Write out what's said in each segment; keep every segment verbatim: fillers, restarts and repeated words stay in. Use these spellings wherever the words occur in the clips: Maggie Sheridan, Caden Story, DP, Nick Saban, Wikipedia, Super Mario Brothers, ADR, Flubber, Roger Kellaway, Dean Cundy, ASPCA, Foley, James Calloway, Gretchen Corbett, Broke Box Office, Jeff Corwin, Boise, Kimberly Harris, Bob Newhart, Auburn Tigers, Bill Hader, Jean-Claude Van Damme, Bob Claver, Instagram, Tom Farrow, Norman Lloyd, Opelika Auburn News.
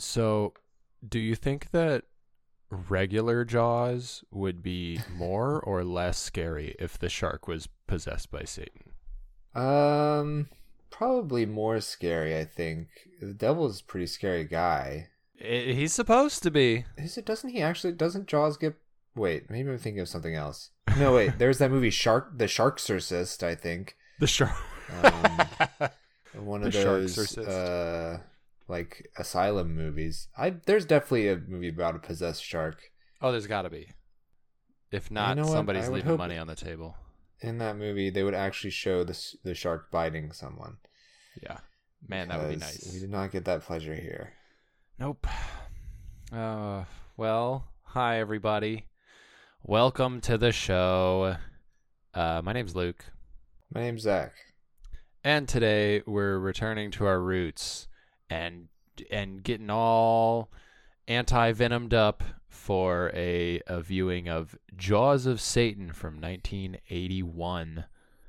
So do you think that regular Jaws would be more or less scary if the shark was possessed by Satan? Um, probably more scary, I think. The devil's a pretty scary guy. It, he's supposed to be. Is it? Doesn't he actually? Doesn't Jaws get? Wait, maybe I'm thinking of something else. No, wait. There's that movie Shark, The Sharksorcist. I think the shark. Um, one of the those uh, like asylum movies. I there's definitely a movie about a possessed shark. Oh, there's got to be. If not, you know somebody's leaving money on the table. In that movie, they would actually show the the shark biting someone. Yeah, man, that would be nice. We did not get that pleasure here. Nope. Uh, well, hi everybody. Welcome to the show. Uh, my name's Luke. My name's Zach. And today we're returning to our roots and and getting all anti-venomed up for a, a viewing of Jaws of Satan from nineteen eighty-one,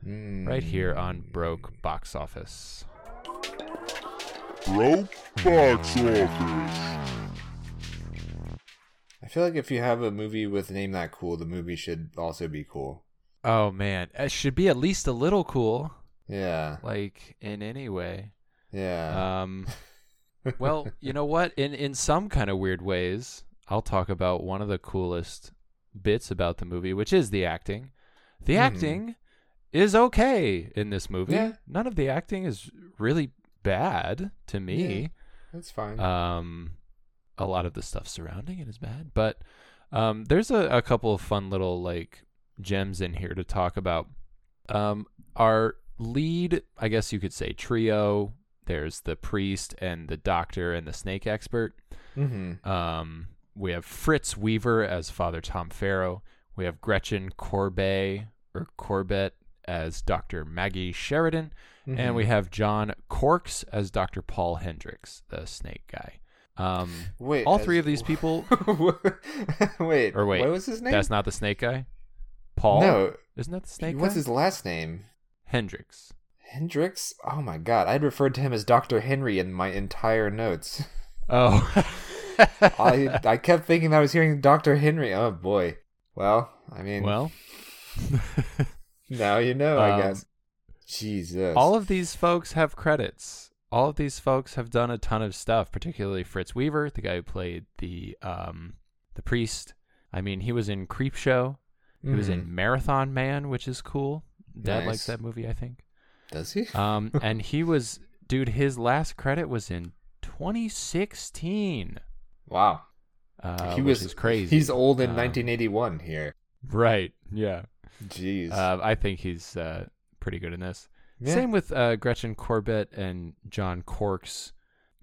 mm. right here on Broke Box Office. Broke Box Office. I feel like if you have a movie with a name that cool, the movie should also be cool. Oh man, it should be at least a little cool. Yeah. Like in any way. Yeah. Um. Well, you know what? In in some kind of weird ways, I'll talk about one of the coolest bits about the movie, which is the acting. The mm-hmm. acting is okay in this movie. Yeah. None of the acting is really bad to me. Yeah, that's fine. Um, a lot of the stuff surrounding it is bad, but um, there's a, a couple of fun little like gems in here to talk about. Um, our lead, I guess you could say, trio. There's the priest and the doctor and the snake expert. Mm-hmm. Um, we have Fritz Weaver as Father Tom Farrow. We have Gretchen Corbett or Corbett as Doctor Maggie Sheridan. Mm-hmm. And we have John Corks as Doctor Paul Hendricks, the snake guy. Um, wait, all three of these people. wait, or wait, what was his name? That's not the snake guy. Paul? No, isn't that the snake guy? What's his last name? Hendricks. Hendricks? Oh my God, I'd referred to him as Doctor Henry in my entire notes. Oh, I I kept thinking I was hearing Doctor Henry. Oh boy. Well, I mean, well, now you know, um, I guess. Jesus. All of these folks have credits. All of these folks have done a ton of stuff, particularly Fritz Weaver, the guy who played the um, the priest. I mean, he was in Creepshow. He mm-hmm. was in Marathon Man, which is cool. Dad nice. likes that movie, I think. Does he? um, and he was, dude, his last credit was in twenty sixteen. Wow. Uh, he was crazy. He's old in um, nineteen eighty-one here. Right, yeah. Jeez. Uh, I think he's uh, pretty good in this. Yeah. Same with uh, Gretchen Corbett and John Corks.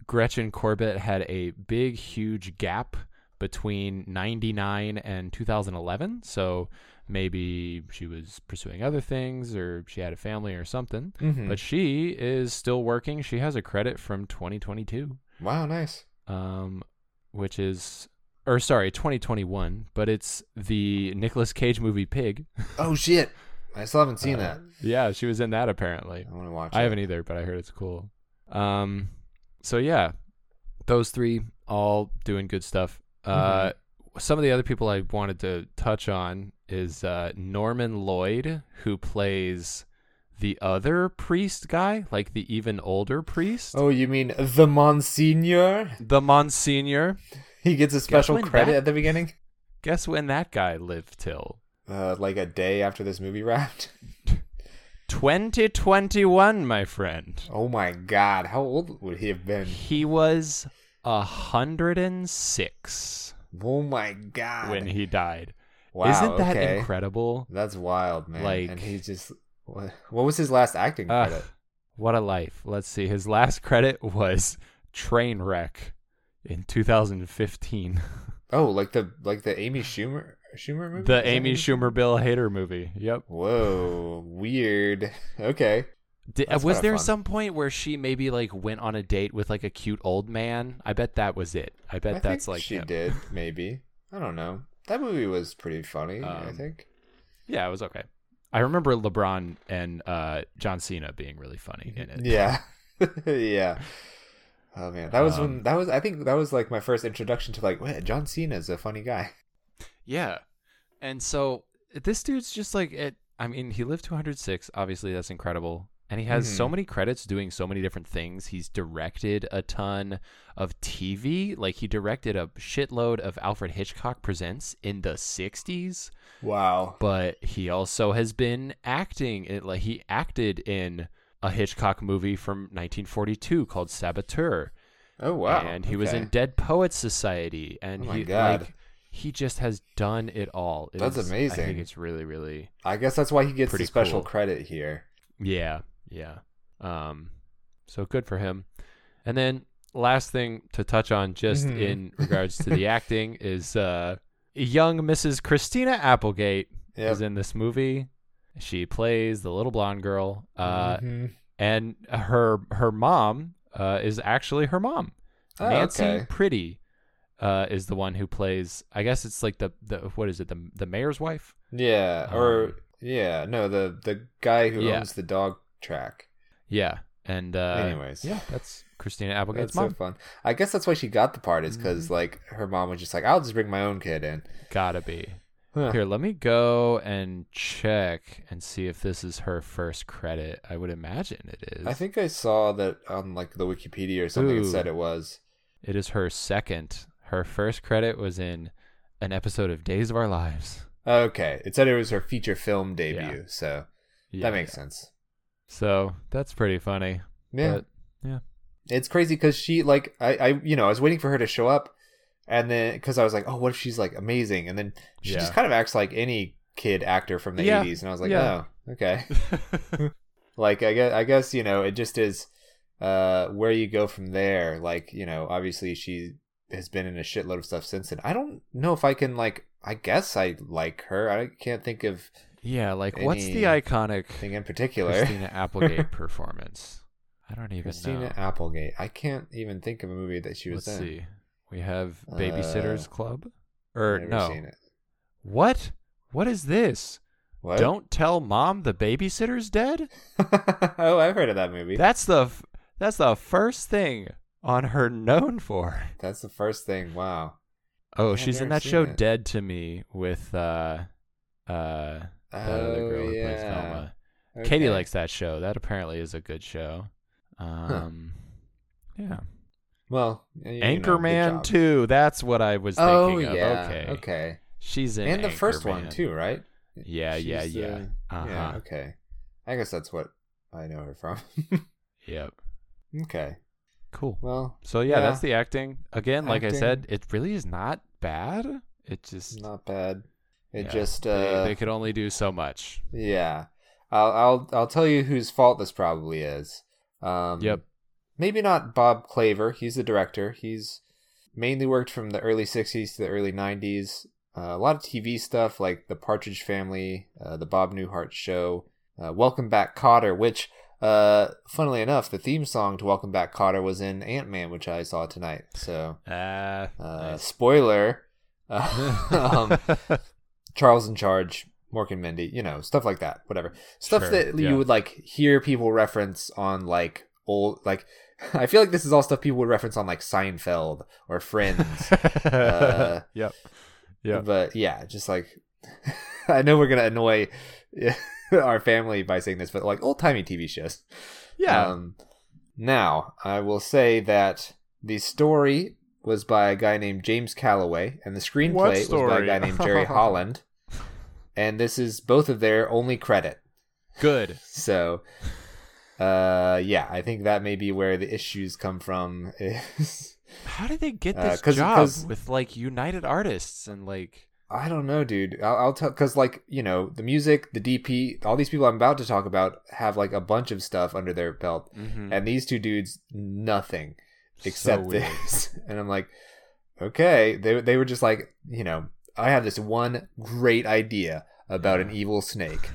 Gretchen Corbett had a big, huge gap between ninety-nine and two thousand eleven. So maybe she was pursuing other things or she had a family or something. Mm-hmm. But she is still working. She has a credit from twenty twenty-two. Wow, nice. Um, which is... Or sorry, twenty twenty-one. But it's the Nicolas Cage movie Pig. Oh, shit. I still haven't seen uh, that. Yeah, she was in that apparently. I want to watch it. I haven't either, but I heard it's cool. Um, so yeah, those three all doing good stuff. Uh, mm-hmm. Some of the other people I wanted to touch on is uh, Norman Lloyd, who plays the other priest guy, like the even older priest. Oh, you mean the Monsignor? The Monsignor. He gets a special credit that, at the beginning. Guess when that guy lived till. Uh, like a day after this movie wrapped? twenty twenty-one, my friend. Oh my God. How old would he have been? He was one hundred six. Oh my God. When he died. Wow. Isn't that okay. incredible? That's wild, man. Like, and he just. What, what was his last acting uh, credit? What a life. Let's see. His last credit was Trainwreck in two thousand fifteen. Oh, like the like the Amy Schumer. Schumer movie? The Amy Schumer Bill Hader movie. Yep. Whoa, weird. Okay. Did, was there fun. some point where she maybe like went on a date with like a cute old man? I bet that was it. I bet I that's think like she him. did. Maybe, I don't know. That movie was pretty funny. Um, I think. Yeah, it was okay. I remember LeBron and uh, John Cena being really funny in it. Yeah. Yeah. Oh man, that was um, when that was. I think that was like my first introduction to like, wait, John Cena's a funny guy. Yeah, and so this dude's just like it. I mean, he lived to one hundred six. Obviously, that's incredible, and he has mm-hmm. so many credits doing so many different things. He's directed a ton of T V. Like he directed a shitload of Alfred Hitchcock Presents in the sixties. Wow. But he also has been acting. It like he acted in a Hitchcock movie from nineteen forty-two called Saboteur. Oh, wow. And he okay. was in Dead Poets Society. And oh, my he, God. Like, he just has done it all. It that's is, amazing. I think it's really, really I guess that's why he gets the special cool. credit here. Yeah, yeah. Um, so good for him. And then last thing to touch on just mm-hmm. in regards to the acting is uh, young Missus Christina Applegate yep. is in this movie. She plays the little blonde girl, uh, mm-hmm. and her her mom uh, is actually her mom. Oh, Nancy okay. Pretty uh, is the one who plays. I guess it's like the, the what is it the the mayor's wife? Yeah, um, or yeah, no the the guy who yeah. owns the dog track. Yeah, and uh, anyways, yeah, that's Christina Applegate's that's mom. So fun. I guess that's why she got the part is because mm-hmm. like her mom was just like, I'll just bring my own kid in. Gotta be. Huh. Here, let me go and check and see if this is her first credit. I would imagine it is. I think I saw that on like the Wikipedia or something. Ooh. It said it was. It is her second. Her first credit was in an episode of Days of Our Lives. Okay. It said it was her feature film debut, yeah. so yeah, that makes yeah. sense. So that's pretty funny. Yeah. But, yeah. It's crazy because she like I, I you know, I was waiting for her to show up. And then, because I was like, oh, what if she's like amazing? And then she yeah. just kind of acts like any kid actor from the yeah. eighties. And I was like, yeah. oh, okay. Like, I guess, I guess, you know, it just is uh, where you go from there. Like, you know, obviously she has been in a shitload of stuff since then. I don't know if I can, like, I guess I like her. I can't think of. Yeah, like, what's the iconic thing in particular? Christina Applegate performance. I don't even Christina know. Christina Applegate. I can't even think of a movie that she was Let's in. Let's see. We have Babysitter's uh, Club, or never no? Seen it. What? What is this? What? Don't tell mom the babysitter's dead. Oh, I've heard of that movie. That's the that's the first thing on her known for. That's the first thing. Wow. Oh, I've she's in that show it. Dead to Me with uh uh the, oh, the girl who yeah. plays Velma. Okay. Katie likes that show. That apparently is a good show. Um, huh. yeah. Well, you, Anchorman you know, two. That's what I was thinking oh, of. Yeah. Okay. Okay. She's in And the Anchorman. First one too, right? Yeah, She's yeah, the, yeah. Uh-huh. Yeah, okay. I guess that's what I know her from. Yep. Okay. Cool. Well, so yeah, yeah. that's the acting. Again, acting. Like I said, it really is not bad. It just not bad. It yeah, just uh they, they could only do so much. Yeah. I'll I'll I'll tell you whose fault this probably is. Um Yep. Maybe not Bob Claver. He's the director. He's mainly worked from the early sixties to the early nineties. Uh, a lot of T V stuff like The Partridge Family, uh, The Bob Newhart Show, uh, Welcome Back, Kotter, which, uh, funnily enough, the theme song to Welcome Back, Kotter was in Ant-Man, which I saw tonight. So, uh, uh, nice. Spoiler, uh, um, Charles in Charge, Mork and Mindy, you know, stuff like that, whatever. Stuff sure, that yeah. you would, like, hear people reference on, like, old, like... I feel like this is all stuff people would reference on like Seinfeld or Friends. uh, yep. Yeah. But yeah, just like, I know we're going to annoy our family by saying this, but like old timey T V shows. Yeah. Um, now I will say that the story was by a guy named James Calloway and the screenplay was by a guy named Jerry Holland. And this is both of their only credit. Good. So Uh yeah, I think that may be where the issues come from. Is how did they get this uh, cause, job cause, with like United Artists and like I don't know, dude. I'll, I'll tell because like you know the music, the D P, all these people I'm about to talk about have like a bunch of stuff under their belt, mm-hmm. and these two dudes nothing except so this. And I'm like, okay, they they were just like you know I have this one great idea about an evil snake.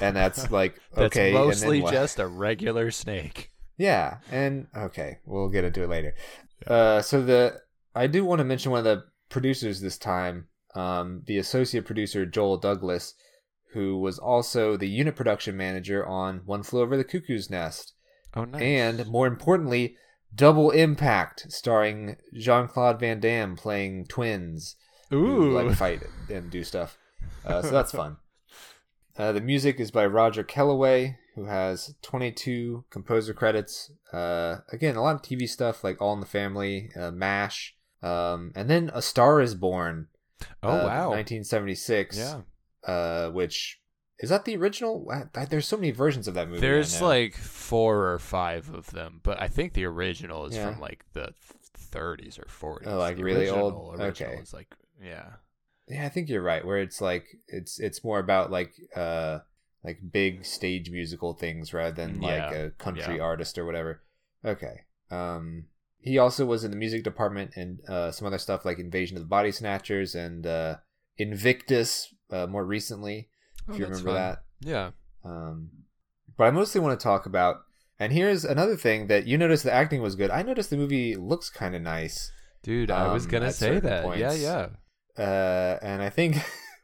And that's like okay. That's mostly and then just a regular snake. Yeah, and okay, we'll get into it later. Yeah. Uh, so the I do want to mention one of the producers this time, um, the associate producer Joel Douglas, who was also the unit production manager on One Flew Over the Cuckoo's Nest. Oh, nice. And more importantly, Double Impact, starring Jean-Claude Van Damme playing twins. Ooh. Who, like, fight and do stuff. Uh, so that's fun. Uh, the music is by Roger Kellaway, who has twenty-two composer credits. Uh, again, a lot of T V stuff, like All in the Family, uh, MASH, um, and then A Star is Born. Oh, uh, wow. nineteen seventy-six. Yeah. Uh, which, is that the original? There's so many versions of that movie. There's like four or five of them, but I think the original is yeah. from like the thirties or forties. Oh, like the really original, old? Original okay. Is like, yeah. Yeah, I think you're right. Where it's like it's it's more about like uh like big stage musical things rather than like yeah. a country yeah. artist or whatever. Okay. Um, he also was in the music department and uh, some other stuff like Invasion of the Body Snatchers and uh, Invictus uh, more recently. If oh, you remember fun. that. Yeah. Um, but I mostly want to talk about, and here's another thing that you noticed the acting was good. I noticed the movie looks kind of nice. Dude, um, I was gonna say that. Points. Yeah, yeah. Uh, and I think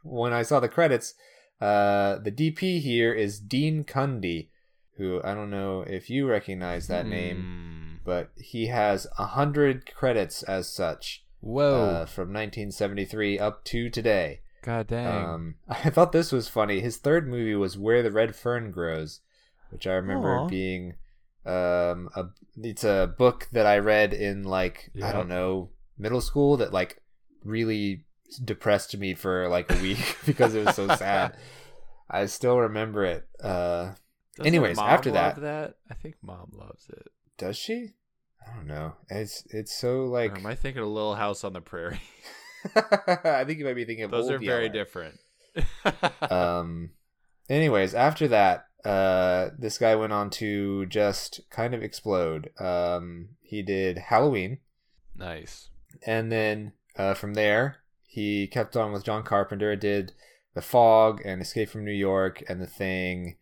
when I saw the credits, uh, the D P here is Dean Cundy, who I don't know if you recognize that mm. name, but he has a hundred credits as such. Whoa! Uh, from nineteen seventy-three up to today. God dang! Um, I thought this was funny. His third movie was Where the Red Fern Grows, which I remember Aww. being um a it's a book that I read in like yep. I don't know middle school that like really depressed me for like a week because it was so sad. I still remember it. Uh, Doesn't anyways, mom after love that, that, I think Mom loves it. Does she? I don't know. It's it's so like. Or am I thinking of Little House on the Prairie? I think you might be thinking of those are very different. um. Anyways, after that, uh, this guy went on to just kind of explode. Um, he did Halloween. Nice. And then uh, from there, he kept on with John Carpenter. Did The Fog and Escape from New York and The Thing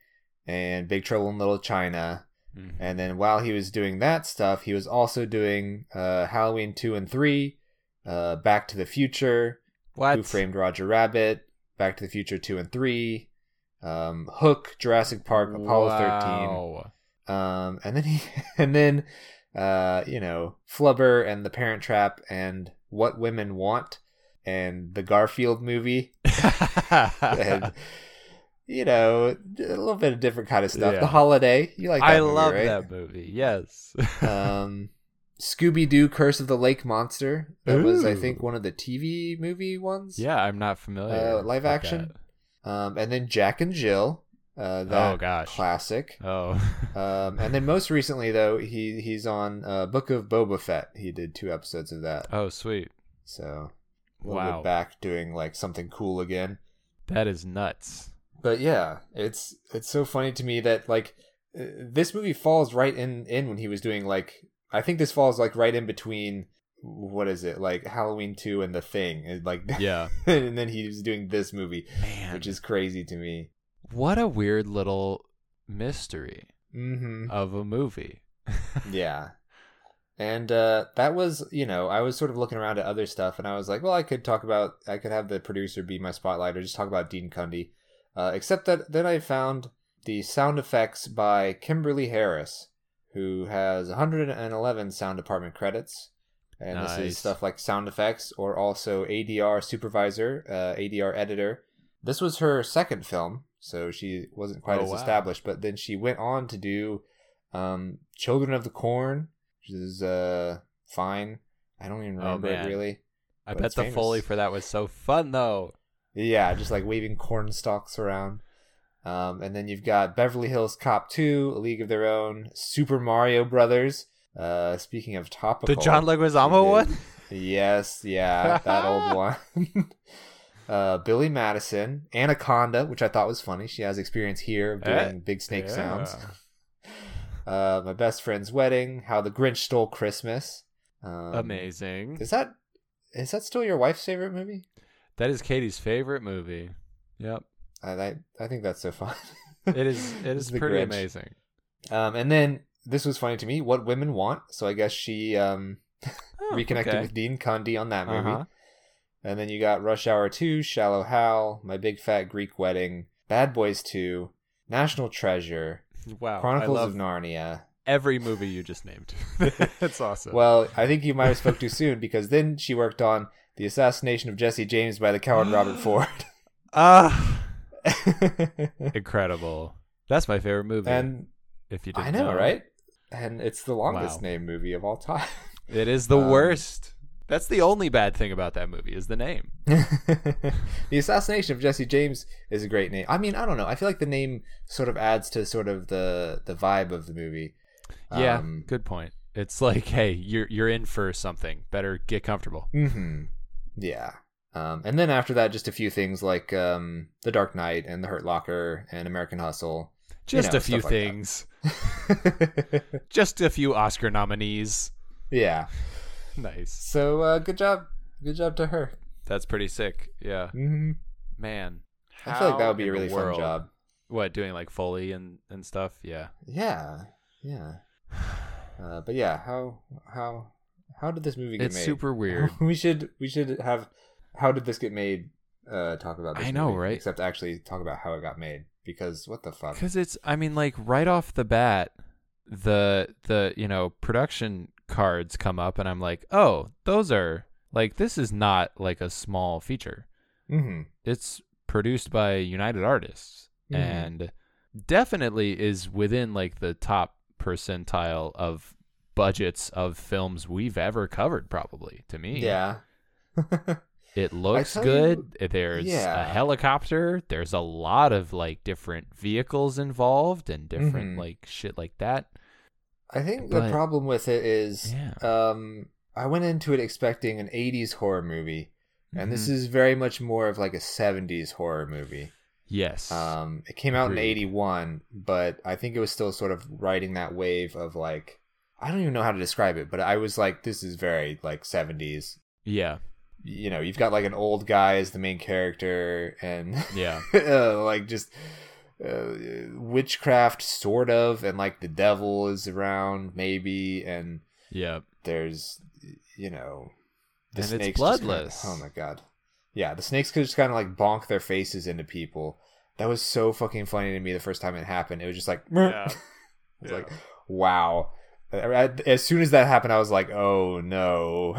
and Big Trouble in Little China. Mm-hmm. And then while he was doing that stuff, he was also doing uh, Halloween two and three. Uh, Back to the Future, what? Who Framed Roger Rabbit, Back to the Future two and three, um, Hook, Jurassic Park, Apollo wow. thirteen, um, and then he, and then uh, you know, Flubber and The Parent Trap and What Women Want and the Garfield movie, and, you know, a little bit of different kind of stuff. Yeah. The Holiday, you like? That I movie, love right? that movie. Yes. um. Scooby-Doo Curse of the Lake Monster. That Ooh. was, I think, one of the T V movie ones. Yeah, I'm not familiar. Uh, live action. Um, and then Jack and Jill. Uh, that oh, gosh. Classic. Oh. um, and then most recently, though, he he's on uh, Book of Boba Fett. He did two episodes of that. Oh, sweet. So, we'll wow. get back doing, like, something cool again. That is nuts. But, yeah, it's it's so funny to me that, like, this movie falls right in, in when he was doing, like, I think this falls like right in between, what is it, like Halloween two and The Thing, like yeah, and then he was doing this movie, Man. which is crazy to me. What a weird little mystery mm-hmm. of a movie. yeah, and uh, that was, you know, I was sort of looking around at other stuff, and I was like, well, I could talk about, I could have the producer be my spotlight, or just talk about Dean Cundy, uh, except that then I found the sound effects by Kimberly Harris, who has one hundred eleven sound department credits. And nice. This is stuff like sound effects or also A D R supervisor, uh, A D R editor. This was her second film, so she wasn't quite oh, as wow. established. But then she went on to do um, Children of the Corn, which is uh, fine. I don't even remember oh, it really. I bet the famous. Foley for that was so fun, though. Yeah, just like waving corn stalks around. Um, and then you've got Beverly Hills Cop two, A League of Their Own, Super Mario Brothers. Uh, speaking of topical, the John Leguizamo one. Yes, yeah, that old one. uh, Billy Madison, Anaconda, which I thought was funny. She has experience here doing eh? big snake yeah. sounds. uh, My Best Friend's Wedding, How the Grinch Stole Christmas. Um, Amazing. Is that is that still your wife's favorite movie? That is Katie's favorite movie. Yep. I, I I think that's so fun. It is it is pretty Grinch. amazing. Um, and then this was funny to me. What Women Want. So I guess she um, oh, reconnected okay. with Dean Cundy on that movie. Uh-huh. And then you got Rush Hour Two, Shallow Hal, My Big Fat Greek Wedding, Bad Boys Two, National Treasure, Wow, Chronicles I love of Narnia. every movie you just named. That's awesome. Well, I think you might have spoke too soon, because then she worked on The Assassination of Jesse James by the coward Robert Ford. Ah, uh, incredible. That's my favorite movie. And if you didn't I know, know. Right? And it's the longest wow. named movie of all time. It is the um, worst. That's the only bad thing about that movie is the name. The Assassination of Jesse James is a great name. I mean, I don't know. I feel like the name sort of adds to sort of the, the vibe of the movie. Yeah, um, good point. It's like, hey, you're you're in for something. Better get comfortable. Mm-hmm. Yeah. Um, and then after that, just a few things like um, The Dark Knight and The Hurt Locker and American Hustle. Just you know, a few like things. Just a few Oscar nominees. Yeah. Nice. So uh, good job. Good job to her. That's pretty sick. Yeah. Mm-hmm. Man. I feel like that would be a really fun job. What, doing like Foley and, and stuff? Yeah. Yeah. Yeah. Uh, but yeah, how how how did this movie get it's made? It's super weird. we should we should have how did this get made uh, talk about this I know, movie, right? Except actually talk about how it got made, because what the fuck? Because it's I mean like right off the bat the the you know production cards come up and I'm like, oh, those are like, this is not like a small feature. Mm-hmm. It's produced by United Artists. Mm-hmm. And definitely is within like the top percentile of budgets of films we've ever covered, probably, to me. Yeah. It looks good. You, there's yeah. a helicopter. There's a lot of like different vehicles involved and different mm-hmm. like shit like that. I think but, the problem with it is yeah. um, I went into it expecting an eighties horror movie, and mm-hmm. this is very much more of like a seventies horror movie. Yes. Um, it came out Agreed. in eighty-one, but I think it was still sort of riding that wave of like, I don't even know how to describe it, but I was like, this is very like seventies. Yeah. You know, you've got like an old guy as the main character and yeah, uh, like just... Uh, witchcraft sort of, and like the devil is around maybe, and yeah, there's you know the and snakes it's bloodless kinda, oh my god yeah the snakes could just kind of like bonk their faces into people. That was so fucking funny to me the first time it happened. It was just like yeah. I was yeah. like wow, as soon as that happened I was like, oh no.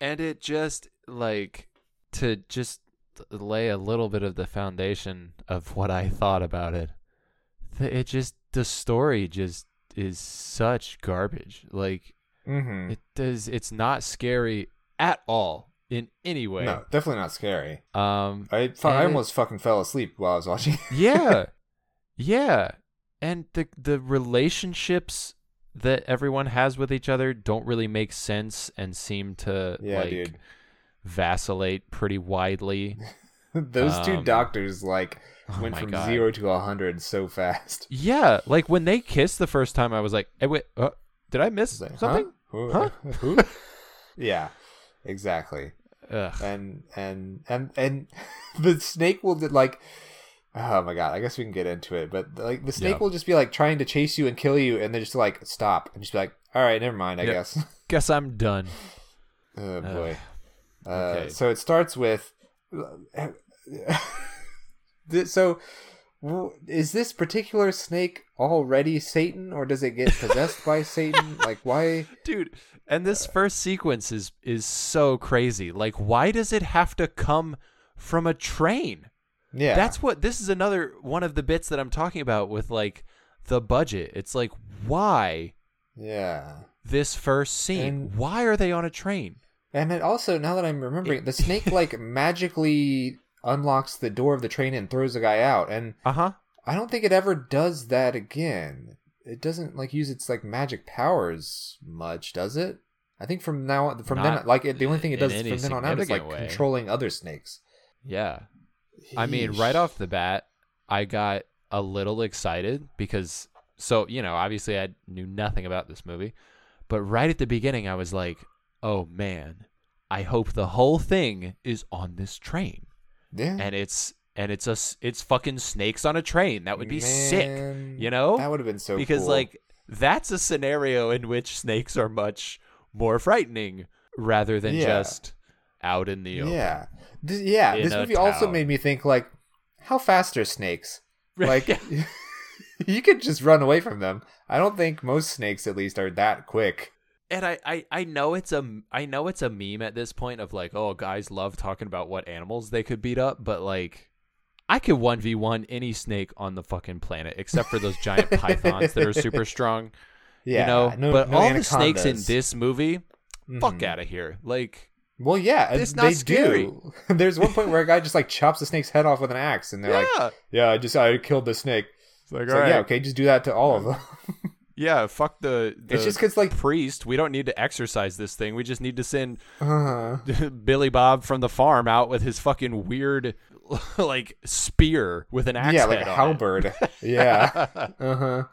And it just like to just lay a little bit of the foundation of what I thought about it. It just, the story just is such garbage. Like mm-hmm. it does. It's not scary at all in any way. No, definitely not scary. Um, I th- I almost it, fucking fell asleep while I was watching. Yeah. Yeah. And the, the relationships that everyone has with each other don't really make sense and seem to yeah, like, dude. vacillate pretty widely. Those um, two doctors like oh went from God. zero to a hundred so fast. Yeah, like when they kissed the first time, I was like, hey, "Wait, uh, did I miss I like, something?" Huh? Huh? Yeah, exactly. Ugh. And and and and the snake will like, oh my God, I guess we can get into it, but like the snake yep. will just be like trying to chase you and kill you, and then just like stop and just be like, "All right, never mind, I yep. guess." Guess I'm done. Oh boy. Ugh. Uh, okay. So it starts with so is this particular snake already Satan, or does it get possessed by Satan? Like why, dude? And this uh, first sequence is is so crazy. Like why does it have to come from a train? Yeah, that's what this is. Another one of the bits that I'm talking about with like the budget. It's like why yeah this first scene and... why are they on a train? And it also, now that I'm remembering, the snake like magically unlocks the door of the train and throws the guy out. And uh-huh. I don't think it ever does that again. It doesn't like use its like magic powers much, does it? I think from now from Not then like it, the only thing it does from then on out is like way. controlling other snakes. Yeah, Yeesh. I mean, right off the bat, I got a little excited because so you know, obviously, I knew nothing about this movie, but right at the beginning, I was like, oh man, I hope the whole thing is on this train. Yeah. And it's and it's a, it's fucking snakes on a train. That would be man, sick, you know? That would have been so because, cool. Because like that's a scenario in which snakes are much more frightening rather than yeah. just out in the open. Yeah. This, yeah, this movie town. also made me think like how fast are snakes? Like You could just run away from them. I don't think most snakes, at least, are that quick. And I, I, I know it's a, I know it's a meme at this point of like, oh, guys love talking about what animals they could beat up, but like, I could one v one any snake on the fucking planet except for those giant pythons that are super strong. Yeah, you know, no, but no all anacondas. The snakes in this movie, mm-hmm. fuck out of here. Like, well, yeah, it's not they scary. Do. There's one point where a guy just like chops the snake's head off with an axe, and they're yeah. like, "Yeah, I just I killed the snake." It's like, it's all like right. yeah, okay, just do that to all of them. Yeah, fuck the, the it's just 'cause, like, priest. We don't need to exorcise this thing. We just need to send uh-huh. Billy Bob from the farm out with his fucking weird like spear with an axe. Yeah, like a halberd. Yeah. Uh huh.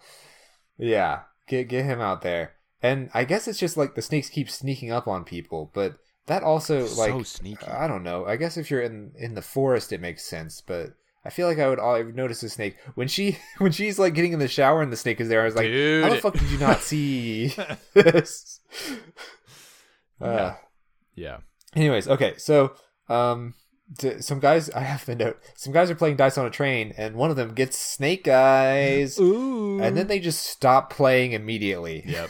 Yeah. Get get him out there. And I guess it's just like the snakes keep sneaking up on people, but that also so like sneaky. I don't know. I guess if you're in in the forest, it makes sense, but. I feel like I would always notice the snake when she when she's like getting in the shower and the snake is there. I was like, dude. How the fuck did you not see this? Uh, yeah. yeah. Anyways, okay. So, um, to, some guys I have the note. Some guys are playing dice on a train, and one of them gets snake eyes, ooh. And then they just stop playing immediately. Yep.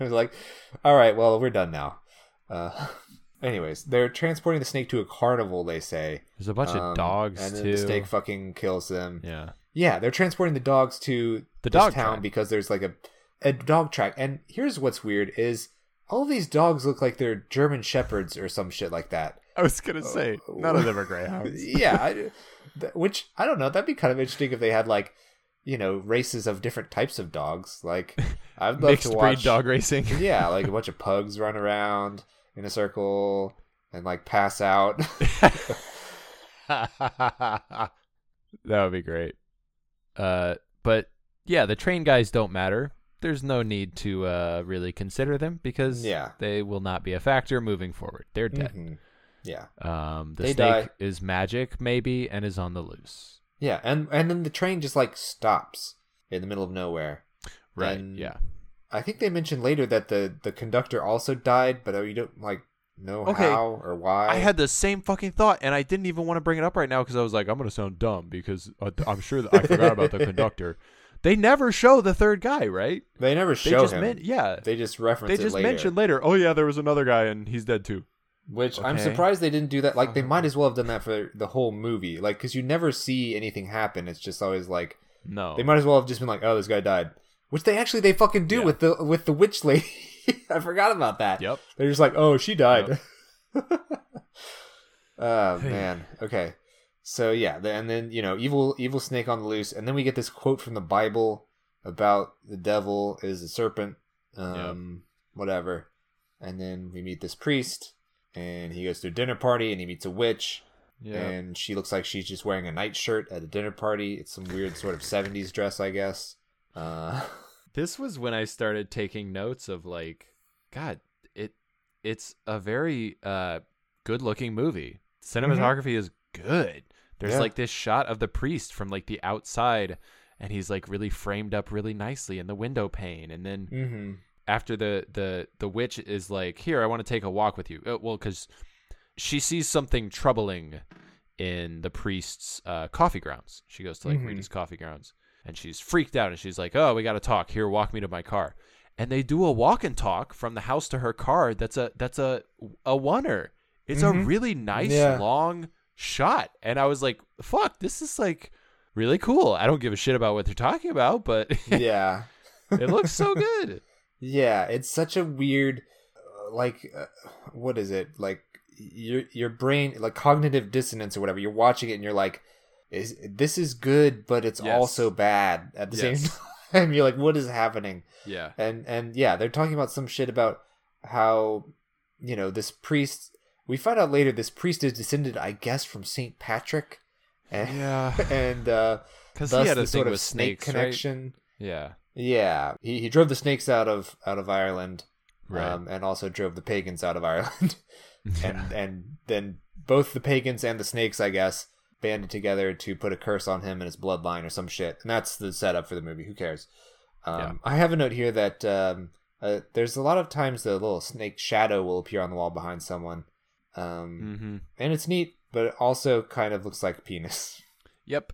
I was like, all right, well, we're done now. Uh, Anyways, they're transporting the snake to a carnival, they say. There's a bunch um, of dogs, too. And then too. The snake fucking kills them. Yeah. Yeah, they're transporting the dogs to the this dog town track. Because there's, like, a, a dog track. And here's what's weird is all of these dogs look like they're German Shepherds or some shit like that. I was going to uh, say, none of them are Greyhounds. Yeah, I, th- which, I don't know, that'd be kind of interesting if they had, like, you know, races of different types of dogs. Like, I'd love Mixed to watch... breed dog racing. Yeah, like a bunch of pugs run around... in a circle and like pass out. That would be great. Uh, but yeah, the train guys don't matter. There's no need to uh, really consider them because yeah. they will not be a factor moving forward. They're dead. Mm-hmm. Yeah. Um, the they snake die. Is magic maybe and is on the loose. Yeah, and and then the train just like stops in the middle of nowhere. Right. And... yeah. I think they mentioned later that the, the conductor also died, but you don't like know okay. how or why. I had the same fucking thought, and I didn't even want to bring it up right now because I was like, I'm going to sound dumb because I'm sure that I forgot about the conductor. They never show the third guy, right? They never show they just him. Men- yeah. They just reference they it just later. They just mentioned later, oh, yeah, there was another guy, and he's dead, too. Which okay. I'm surprised they didn't do that. Like, they might as well have done that for the whole movie. Like, because you never see anything happen. It's just always like, no. They might as well have just been like, oh, this guy died. Which they actually they fucking do yeah. with the with the witch lady. I forgot about that. Yep. They're just like, oh, she died. Yep. Oh man. Okay. So yeah, and then you know, evil evil snake on the loose, and then we get this quote from the Bible about the devil is a serpent, um, yep. whatever. And then we meet this priest, and he goes to a dinner party, and he meets a witch, yep. and she looks like she's just wearing a nightshirt at a dinner party. It's some weird sort of seventies dress, I guess. Uh, this was when I started taking notes of like, God, it it's a very uh good looking movie. Cinematography mm-hmm. is good. There's yeah. like this shot of the priest from like the outside, and he's like really framed up really nicely in the window pane. And then mm-hmm. after the the the witch is like, here, I want to take a walk with you. Uh, well, because she sees something troubling in the priest's uh coffee grounds. She goes to like mm-hmm. read his coffee grounds. And she's freaked out, and she's like, oh, we got to talk. Here, walk me to my car. And they do a walk and talk from the house to her car. That's a that's a, a oneer. It's mm-hmm. a really nice, yeah. long shot. And I was like, fuck, this is, like, really cool. I don't give a shit about what they're talking about, but yeah, it looks so good. Yeah, it's such a weird, like, uh, what is it? Like, your your brain, like, cognitive dissonance or whatever. You're watching it, and you're like, Is, this is good, but it's yes. also bad at the yes. same time. You're like, what is happening? Yeah. And, and yeah, they're talking about some shit about how, you know, this priest, we find out later, this priest is descended, I guess, from Saint Patrick. And, yeah. And, uh, cause thus he had a the thing sort of with snake snakes, connection. Right? Yeah. Yeah. He, he drove the snakes out of, out of Ireland. Right. Um, and also drove the pagans out of Ireland. Yeah. And, and then both the pagans and the snakes, I guess, banded together to put a curse on him and his bloodline or some shit, and that's the setup for the movie. Who cares? um yeah. I have a note here that um uh, there's a lot of times the little snake shadow will appear on the wall behind someone, um mm-hmm. and it's neat, but it also kind of looks like a penis. Yep.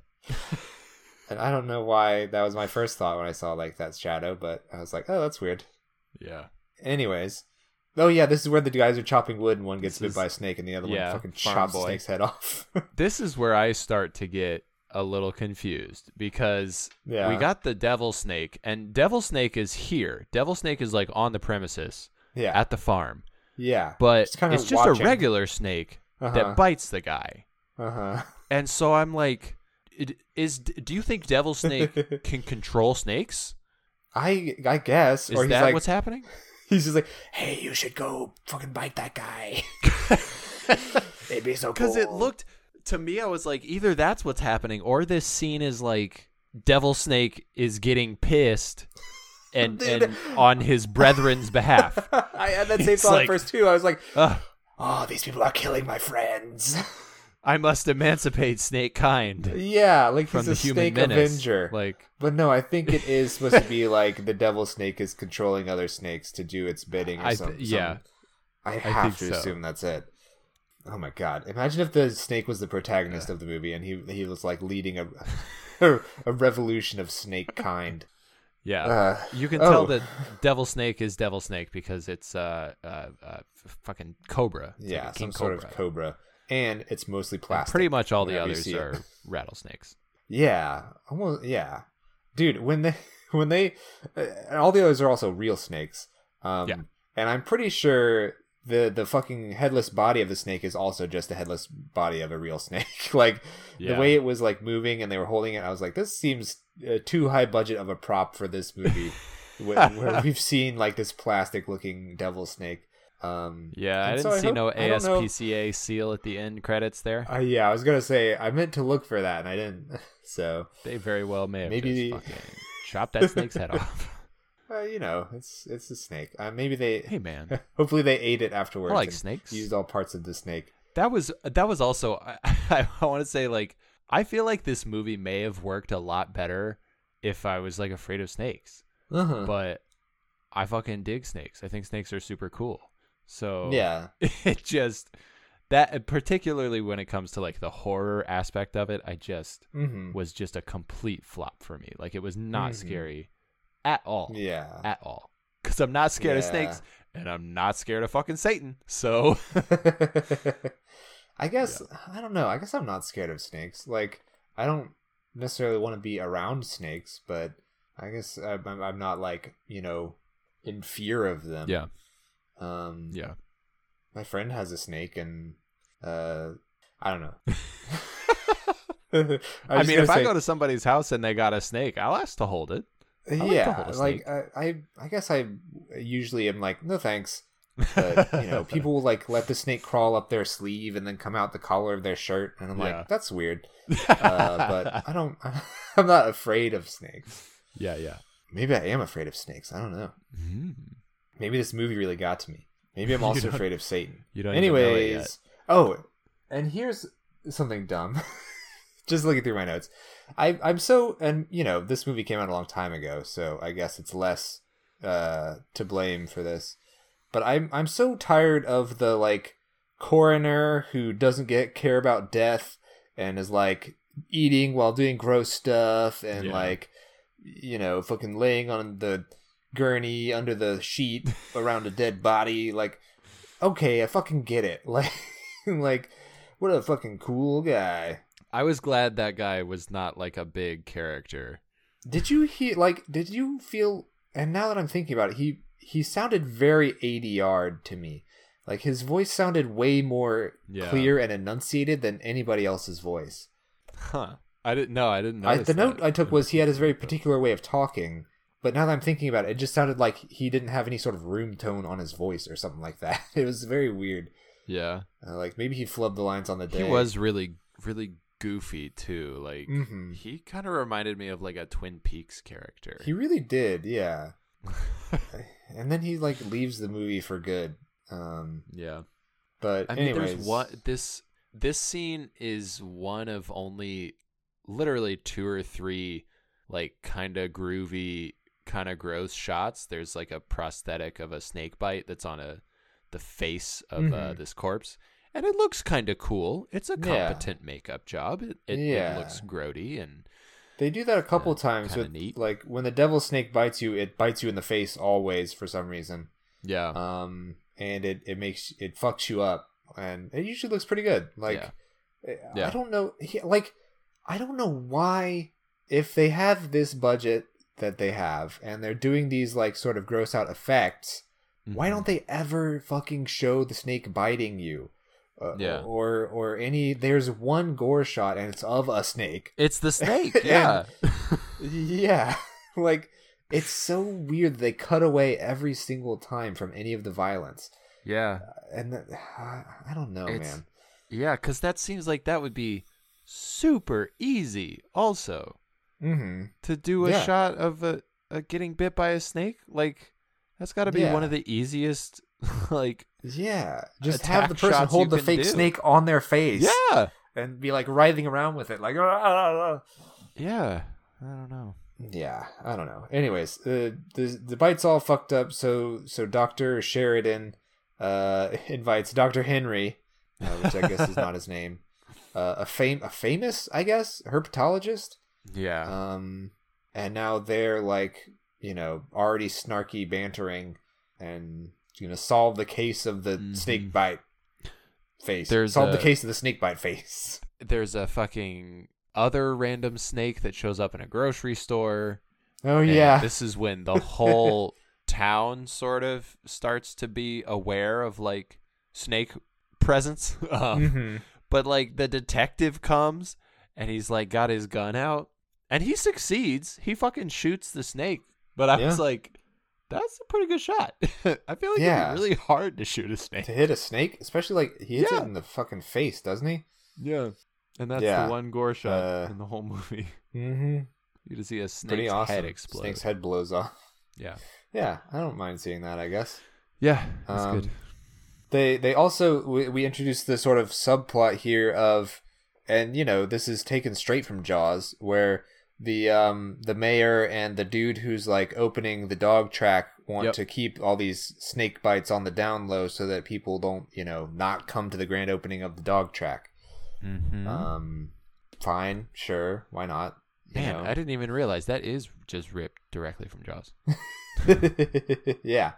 And I don't know why that was my first thought when I saw like that shadow, but I was like, oh, that's weird. Yeah. Anyways. Oh, yeah, this is where the guys are chopping wood and one gets this bit is, by a snake and the other yeah, one fucking chops the snake's head off. This is where I start to get a little confused because yeah. we got the devil snake, and devil snake is here. Devil snake is like on the premises yeah. at the farm. Yeah. But it's, it's just watching. a regular snake uh-huh. that bites the guy. Uh-huh. And so I'm like, is do you think devil snake can control snakes? I I guess. Is or he's that like, what's happening? He's just like, hey, you should go fucking bite that guy. It'd be so cool. Because it looked, to me, I was like, either that's what's happening or this scene is like devil snake is getting pissed and, and on his brethren's behalf. I had that same thought like, first, too. I was like, uh, oh, these people are killing my friends. I must emancipate snake kind. Yeah, like from he's the a human snake menace. Avenger. Like, but no, I think it is supposed to be like the devil snake is controlling other snakes to do its bidding. Or I th- some, yeah, some, I have I to so. assume that's it. Oh my god! Imagine if the snake was the protagonist yeah. of the movie and he he was like leading a a revolution of snake kind. Yeah, uh, you can oh. tell that devil snake is devil snake because it's uh uh, uh fucking cobra. It's yeah, like some sort cobra. of cobra. And it's mostly plastic. And pretty much all the others are rattlesnakes. Yeah, almost. Yeah, dude. When they, when they, uh, all the others are also real snakes. Um, yeah. And I'm pretty sure the the fucking headless body of the snake is also just the headless body of a real snake. Like yeah. the way it was like moving and they were holding it, I was like, this seems uh, too high budget of a prop for this movie, where, where we've seen like this plastic looking devil snake. Um, yeah, I didn't so see I hope, no A S P C A seal at the end credits there. Uh, yeah, I was gonna say I meant to look for that and I didn't. So they very well may have maybe just fucking chopped that snake's head off. Uh, you know, it's it's a snake. Uh, maybe they. Hey man. Hopefully they ate it afterwards. I like and snakes. Used all parts of the snake. That was that was also. I, I, I want to say like I feel like this movie may have worked a lot better if I was like afraid of snakes. Uh-huh. But I fucking dig snakes. I think snakes are super cool. So yeah, it just that particularly when it comes to like the horror aspect of it, I just mm-hmm. was just a complete flop for me. Like it was not mm-hmm. scary at all. Yeah, at all. Because I'm not scared yeah. of snakes and I'm not scared of fucking Satan. So I guess yeah. I don't know. I guess I'm not scared of snakes. Like I don't necessarily want to be around snakes, but I guess I'm, I'm not like, you know, in fear of them. Yeah. Um, yeah, my friend has a snake, and uh, I don't know. I mean, if say, I go to somebody's house and they got a snake, I'll ask to hold it. I yeah, like, like I, I, I guess I usually am like, no thanks. But you know, people will like let the snake crawl up their sleeve and then come out the collar of their shirt, and I'm yeah. like, that's weird. uh, but I don't. I'm not afraid of snakes. Yeah, yeah. Maybe I am afraid of snakes. I don't know. Mm. Maybe this movie really got to me. Maybe I'm also afraid of Satan. You don't Anyways, know yet. Oh, and here's something dumb. Just looking through my notes. I, I'm so, and you know, this movie came out a long time ago, so I guess it's less uh, to blame for this. But I'm I'm so tired of the like coroner who doesn't get care about death and is like eating while doing gross stuff and yeah. like, you know, fucking laying on the gurney under the sheet around a dead body. Like, okay, I fucking get it. Like, like, what a fucking cool guy. I was glad that guy was not like a big character. Did you hear? Like, did you feel? And now that I'm thinking about it, he he sounded very A D R'd to me. Like his voice sounded way more yeah. clear and enunciated than anybody else's voice. Huh? I didn't know. I didn't know. The that. note I took was he had his very particular way of talking. But now that I'm thinking about it, it just sounded like he didn't have any sort of room tone on his voice or something like that. It was very weird. Yeah. Uh, like, maybe he flubbed the lines on the day. He was really, really goofy, too. Like, mm-hmm. he kind of reminded me of, like, a Twin Peaks character. He really did, yeah. And then he, like, leaves the movie for good. Um, yeah. But, I anyways. mean, there's one, this, this scene is one of only literally two or three, like, kind of groovy kind of gross shots. There's like a prosthetic of a snake bite that's on a the face of mm-hmm. uh, this corpse, and it looks kind of cool. It's a competent yeah. makeup job. It, it, yeah. it looks grody and They do that a couple yeah, times with neat. Like when the devil snake bites you, it bites you in the face always for some reason. Yeah. Um, and it, it makes it fucks you up, and it usually looks pretty good. Like, yeah. Yeah. I don't know. He, like, I don't know why, if they have this budget that they have and they're doing these like sort of gross out effects, mm-hmm. why don't they ever fucking show the snake biting you? Uh, yeah. Or or any there's one gore shot and it's of a snake. It's the snake. Yeah. and, yeah. Like, it's so weird they cut away every single time from any of the violence. Yeah. And the, I don't know, it's, man. Yeah, cuz that seems like that would be super easy also. Mm-hmm. To do a yeah. shot of a, a getting bit by a snake, like that's got to be yeah. one of the easiest like yeah just have the person hold the fake do. snake on their face yeah and be like writhing around with it like ah, ah, ah. yeah I don't know yeah I don't know anyways uh, the the bite's all fucked up, so so Doctor Sheridan uh invites Doctor Henry, uh, which I guess is not his name, uh, a fame a famous I guess herpetologist. Yeah. Um, and now they're like, you know, already snarky bantering and you know, solve the case of the mm-hmm. snake bite face. There's solve a, the case of the snake bite face. There's a fucking other random snake that shows up in a grocery store. Oh yeah. This is when the whole town sort of starts to be aware of like snake presence. um, mm-hmm. But like the detective comes and he's like got his gun out and he succeeds. He fucking shoots the snake. But I yeah. was like, that's a pretty good shot. I feel like yeah. it'd be really hard to shoot a snake. To hit a snake, especially like he hits yeah. it in the fucking face, doesn't he? Yeah. And that's yeah. the one gore shot uh, in the whole movie. Mm-hmm. You just see a snake's awesome. head explode. Snake's head blows off. Yeah. Yeah. I don't mind seeing that, I guess. Yeah. That's um, good. They they also, we, we introduced this sort of subplot here of, and you know, this is taken straight from Jaws, where the um the mayor and the dude who's like opening the dog track want yep. to keep all these snake bites on the down low so that people don't, you know, not come to the grand opening of the dog track. Mm-hmm. Um, fine, sure, why not? You Man, know. I didn't even realize that is just ripped directly from Jaws. Yeah,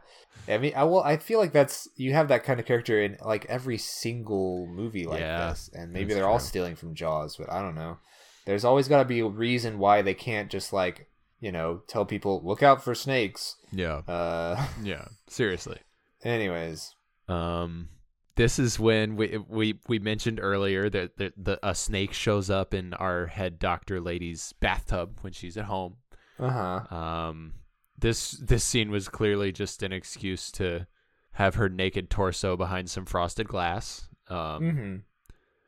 I mean, I will. I feel like that's you have that kind of character in like every single movie like yeah, this, and maybe they're true. all stealing from Jaws, but I don't know. There's always got to be a reason why they can't just like, you know, tell people look out for snakes. Yeah. Uh, yeah. Seriously. Anyways, um, this is when we we we mentioned earlier that the, the a snake shows up in our head doctor lady's bathtub when she's at home. Uh huh. Um. This this scene was clearly just an excuse to have her naked torso behind some frosted glass. Um, mm-hmm.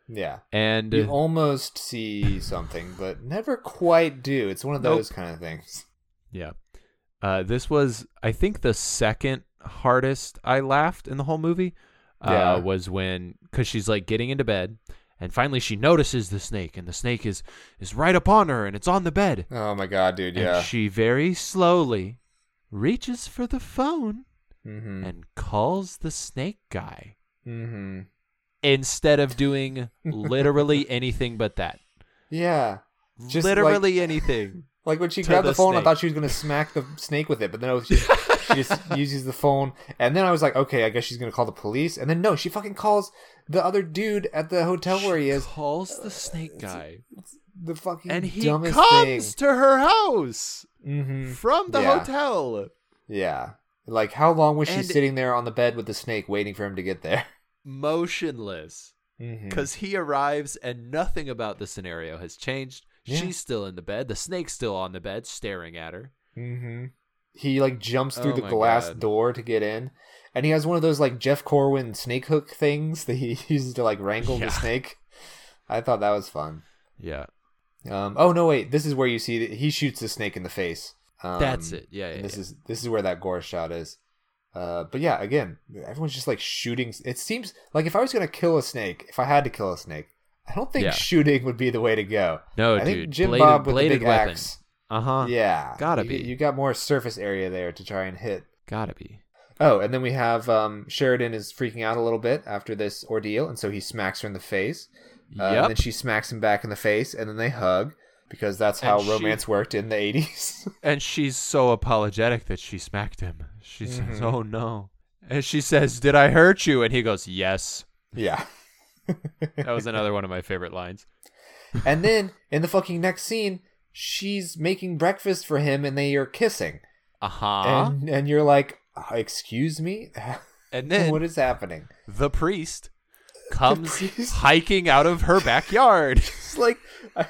Yeah. And you almost see something, but never quite do. It's one of those nope. kind of things. Yeah. Uh, this was, I think, the second hardest I laughed in the whole movie uh, yeah. was when, because she's like getting into bed. And finally she notices the snake, and the snake is, is right upon her, and it's on the bed. Oh, my God, dude, yeah. And she very slowly reaches for the phone mm-hmm. and calls the snake guy mm-hmm. instead of doing literally anything but that. Yeah. Just literally like, anything. Like when she grabbed the, the phone, snake. I thought she was going to smack the snake with it, but then I was just... She just uses the phone, and then I was like, okay, I guess she's gonna call the police, and then no, she fucking calls the other dude at the hotel she where he is. Calls the snake guy. It's, it's the fucking and he dumbest comes thing. to her house mm-hmm. from the yeah. hotel. Yeah, like how long was and she sitting there on the bed with the snake waiting for him to get there? Motionless, because mm-hmm. he arrives and nothing about the scenario has changed. Yeah. She's still in the bed. The snake's still on the bed, staring at her. Mm-hmm. He like jumps through oh the glass God. door to get in, and he has one of those like Jeff Corwin snake hook things that he uses to like wrangle yeah. the snake. I thought that was fun. Yeah. Um. Oh no! Wait. This is where you see that he shoots the snake in the face. Um, That's it. Yeah. yeah and this yeah. is this is where that gore shot is. Uh. But yeah. Again, everyone's just like shooting. It seems like if I was gonna kill a snake, if I had to kill a snake, I don't think yeah. shooting would be the way to go. No, I dude. think Jim bladed, Bob with the big weapon. axe. Uh-huh. Yeah. Gotta you, be. You got more surface area there to try and hit. Gotta be. Oh, and then we have um, Sheridan is freaking out a little bit after this ordeal, and so he smacks her in the face. Uh, yep. And then she smacks him back in the face, and then they hug. because that's how and romance she, worked in the eighties. And she's so apologetic that she smacked him. She mm-hmm. says, "Oh no." And she says, "Did I hurt you?" And he goes, "Yes." Yeah. That was another one of my favorite lines. And then in the fucking next scene, she's making breakfast for him and they are kissing. Uh-huh. And, and you're like, oh, excuse me? And then what is happening? The priest comes the priest? hiking out of her backyard. It's like, uh,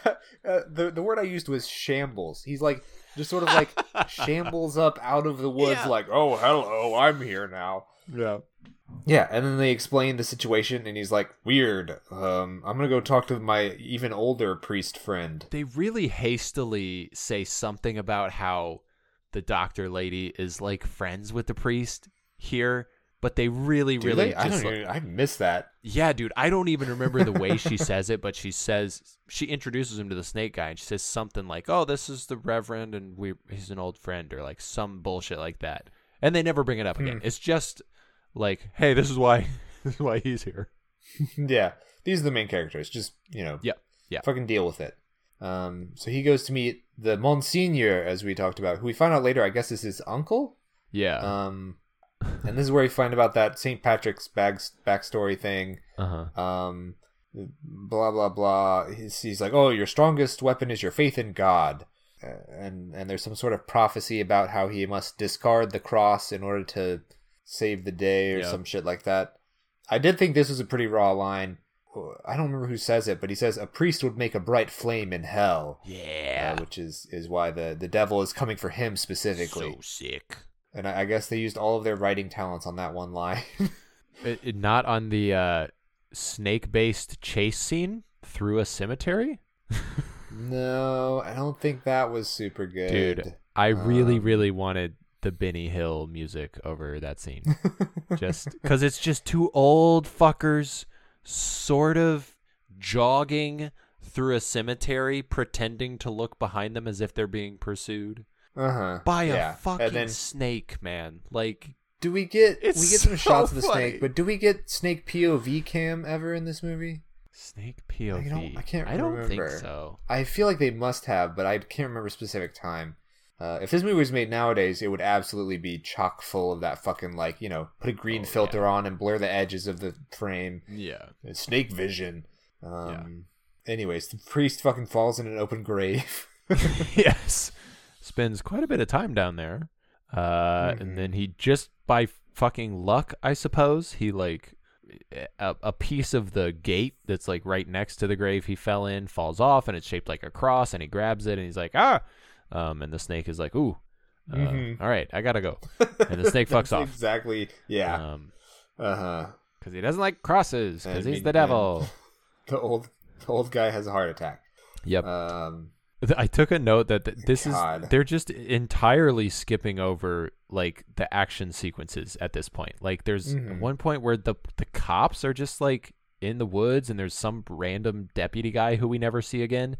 uh, the, the word I used was shambles. He's like, just sort of like shambles up out of the woods, yeah. like, oh, hello, I'm here now. Yeah. Yeah, and then they explain the situation, and he's like, weird, um, I'm going to go talk to my even older priest friend. They really hastily say something about how the doctor lady is, like, friends with the priest here, but they really, Do really... They? Just I, don't like, even, I miss that. Yeah, dude, I don't even remember the way she says it, but she says... She introduces him to the snake guy, and she says something like, oh, this is the reverend, and we he's an old friend, or, like, some bullshit like that. And they never bring it up again. Mm. It's just... Like, hey, this is why, this is why he's here. Yeah, these are the main characters. Just, you know, yeah, yeah, fucking deal with it. Um, so he goes to meet the Monsignor, as we talked about, who we find out later, I guess, is his uncle. Yeah. Um, and this is where we find about that Saint Patrick's bags backstory thing. Uh huh. Um, blah blah blah. He's, he's like, oh, your strongest weapon is your faith in God, and and there's some sort of prophecy about how he must discard the cross in order to save the day or yep. some shit like that. I did think this was a pretty raw line. I don't remember who says it, but he says a priest would make a bright flame in hell. Yeah, uh, which is is why the the devil is coming for him specifically. So sick. And I, I guess they used all of their writing talents on that one line. it, it, not on the uh, snake-based chase scene through a cemetery. No, I don't think that was super good, dude. I really, um, really wanted the Benny Hill music over that scene. Just because it's just two old fuckers sort of jogging through a cemetery, pretending to look behind them as if they're being pursued uh-huh. by yeah. a fucking then, snake, man. Like, do we get, we get some so shots of the funny. snake, but do we get snake P O V cam ever in this movie? Snake P O V? I don't, I can't I don't remember. think so. I feel like they must have, but I can't remember specific time. Uh, if this movie was made nowadays, it would absolutely be chock full of that fucking, like, you know, put a green oh, filter yeah. on and blur the edges of the frame. Yeah. It's snake vision. Um, yeah. Anyways, the priest fucking falls in an open grave. Yes. Spends quite a bit of time down there. Uh, mm-hmm. And then he just, by fucking luck, I suppose, he, like, a, a piece of the gate that's, like, right next to the grave he fell in falls off, and it's shaped like a cross, and he grabs it, and he's like, ah! Um, and the snake is like, ooh, uh, mm-hmm. all right, I gotta go. And the snake fucks off. Exactly, yeah. Um, uh-huh. Because he doesn't like crosses, because he's mean, the devil. The old the old guy has a heart attack. Yep. Um, I took a note that th- this God. is, they're just entirely skipping over, like, the action sequences at this point. Like, there's mm-hmm. one point where the the cops are just, like, in the woods, and there's some random deputy guy who we never see again.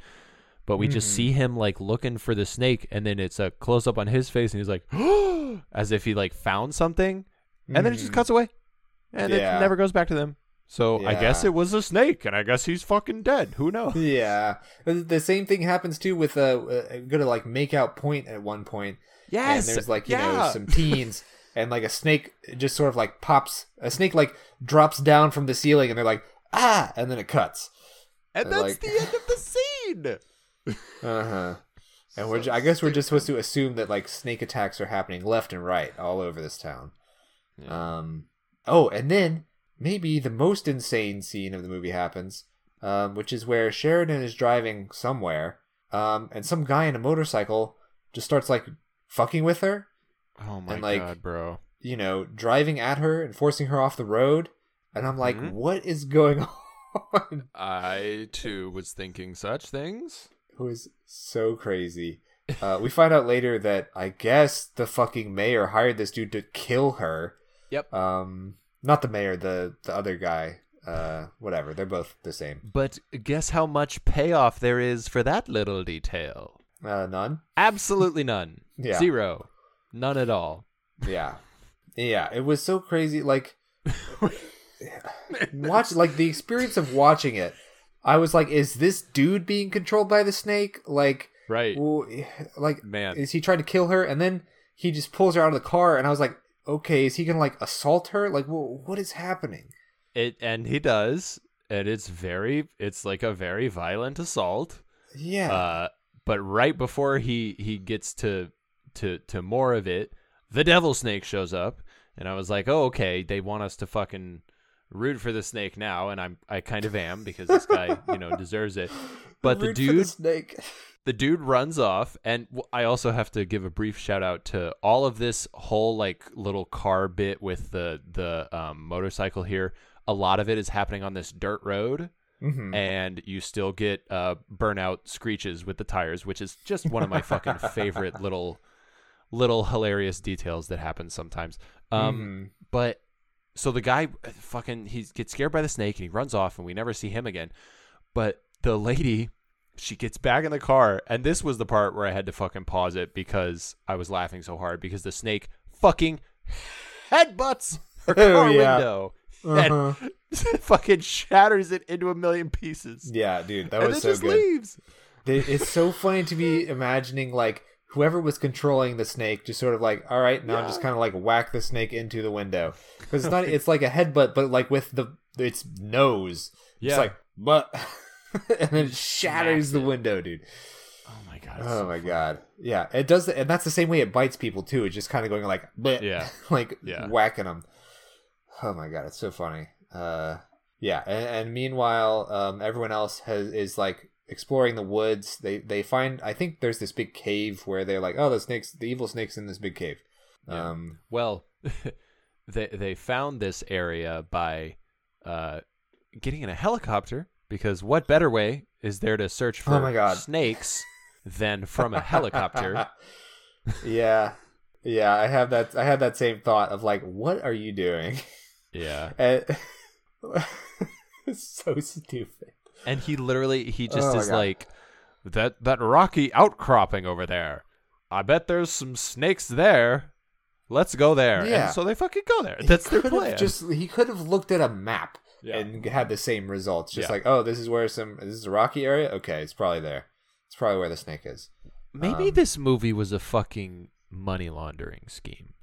But we mm-hmm. just see him, like, looking for the snake, and then it's a close-up on his face, and he's like, as if he, like, found something. And mm-hmm. then it just cuts away. And yeah. it never goes back to them. So yeah. I guess it was a snake, and I guess he's fucking dead. Who knows? Yeah. The same thing happens, too, with a, a good, like, make-out point at one point. Yes! And there's, like, you yeah. know, some teens, and, like, a snake just sort of, like, pops. A snake, like, drops down from the ceiling, and they're like, ah! And then it cuts. And they're that's like... the end of the scene! Uh-huh. And so we're ju- I guess we're just supposed to assume that, like, snake attacks are happening left and right all over this town. Yeah. Um oh, and then maybe the most insane scene of the movie happens, um, which is where Sheridan is driving somewhere, um, and some guy in a motorcycle just starts, like, fucking with her. Oh my and, like, god, bro. You know, driving at her and forcing her off the road, and I'm like, mm-hmm. what is going on? I too was thinking such things. It was so crazy. Uh, we find out later that I guess the fucking mayor hired this dude to kill her. Yep. Um, not the mayor, the the other guy. Uh, whatever. They're both the same. But guess how much payoff there is for that little detail? Uh, none. Absolutely none. Yeah. Zero. None at all. Yeah. Yeah. It was so crazy. Like, watch like the experience of watching it. I was like, is this dude being controlled by the snake? Like, right. W- like, man, is he trying to kill her? And then he just pulls her out of the car, and I was like, okay, is he going to like assault her? Like, w- what is happening? It and he does, and it's very, it's like a very violent assault. Yeah. Uh, but right before he he gets to to to more of it, the devil snake shows up, and I was like, oh, okay, they want us to fucking root for the snake now, and I'm I kind of am, because this guy, you know, deserves it. But root the dude, the snake. The dude runs off, and I also have to give a brief shout out to all of this whole like little car bit with the the um, motorcycle here. A lot of it is happening on this dirt road, mm-hmm. and you still get uh, burnout screeches with the tires, which is just one of my fucking favorite little little hilarious details that happen sometimes. Um, mm-hmm. But. So the guy fucking, he gets scared by the snake and he runs off, and we never see him again. But the lady, she gets back in the car. And this was the part where I had to fucking pause it because I was laughing so hard, because the snake fucking headbutts her car oh, yeah. window uh-huh. and fucking shatters it into a million pieces. Yeah, dude, that was so good. And then just leaves. It's so funny to be imagining like whoever was controlling the snake just sort of like, all right, now yeah. just kind of like whack the snake into the window, because it's not, it's like a headbutt, but like with the its nose. Yeah. It's like, but, and then it shatters the window, dude. Oh my god. Oh so my funny. god. Yeah, it does, and that's the same way it bites people too. It's just kind of going like, but, yeah, like yeah. whacking them. Oh my god, it's so funny. Uh, yeah, and, and meanwhile, um, everyone else has is like. exploring the woods. They they find, I think there's this big cave where they're like, oh, the snakes, the evil snake's in this big cave. Yeah. Um well they they found this area by uh getting in a helicopter, because what better way is there to search for oh my God. snakes than from a helicopter? yeah yeah I have that I had that same thought of like, what are you doing? Yeah. And, it's so stupid. And he literally, he just oh is God. like, that that rocky outcropping over there. I bet there's some snakes there. Let's go there. Yeah. And so they fucking go there. That's their plan. Just, he could have looked at a map yeah. and had the same results. Just yeah. like, oh, this is where some, this is a rocky area? Okay, it's probably there. It's probably where the snake is. Maybe um, this movie was a fucking money laundering scheme.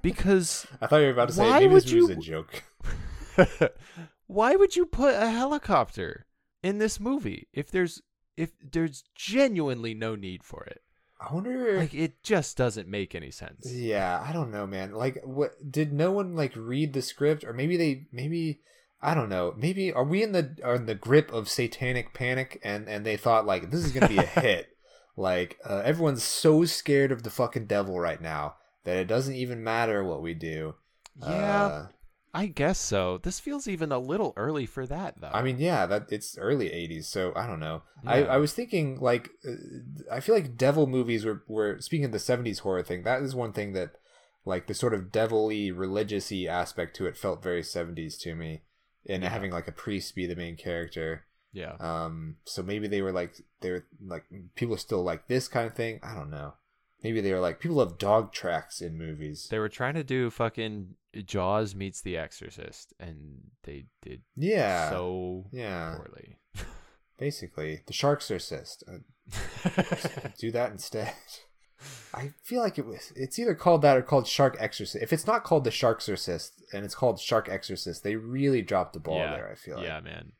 Because. I thought you were about to say, maybe this movie was a joke. Why would you put a helicopter in this movie if there's if there's genuinely no need for it? I wonder. Like, it just doesn't make any sense. Yeah, I don't know, man. Like, what did no one like read the script, or maybe they maybe I don't know. Maybe are we in the are in the grip of satanic panic, and and they thought like, this is gonna be a hit. Like uh, everyone's so scared of the fucking devil right now that it doesn't even matter what we do. Yeah. Uh, I guess so. This feels even a little early for that, though. I mean, yeah, that it's early eighties, so I don't know. Yeah. I, I was thinking, like, uh, I feel like devil movies were, were, speaking of the seventies horror thing, that is one thing that, like, the sort of devil-y, religious-y aspect to it felt very seventies to me, and yeah. having, like, a priest be the main character. Yeah. Um. So maybe they were, like, they were, like, people still like this kind of thing. I don't know. Maybe they were like, people have dog tracks in movies. They were trying to do fucking Jaws meets The Exorcist, and they did yeah. so yeah. poorly. Basically, The Sharksorcist. Uh, do that instead. I feel like it was. It's either called that or called Shark Exorcist. If it's not called The Sharksorcist and it's called Shark Exorcist, they really dropped the ball yeah. there, I feel like. Yeah, man.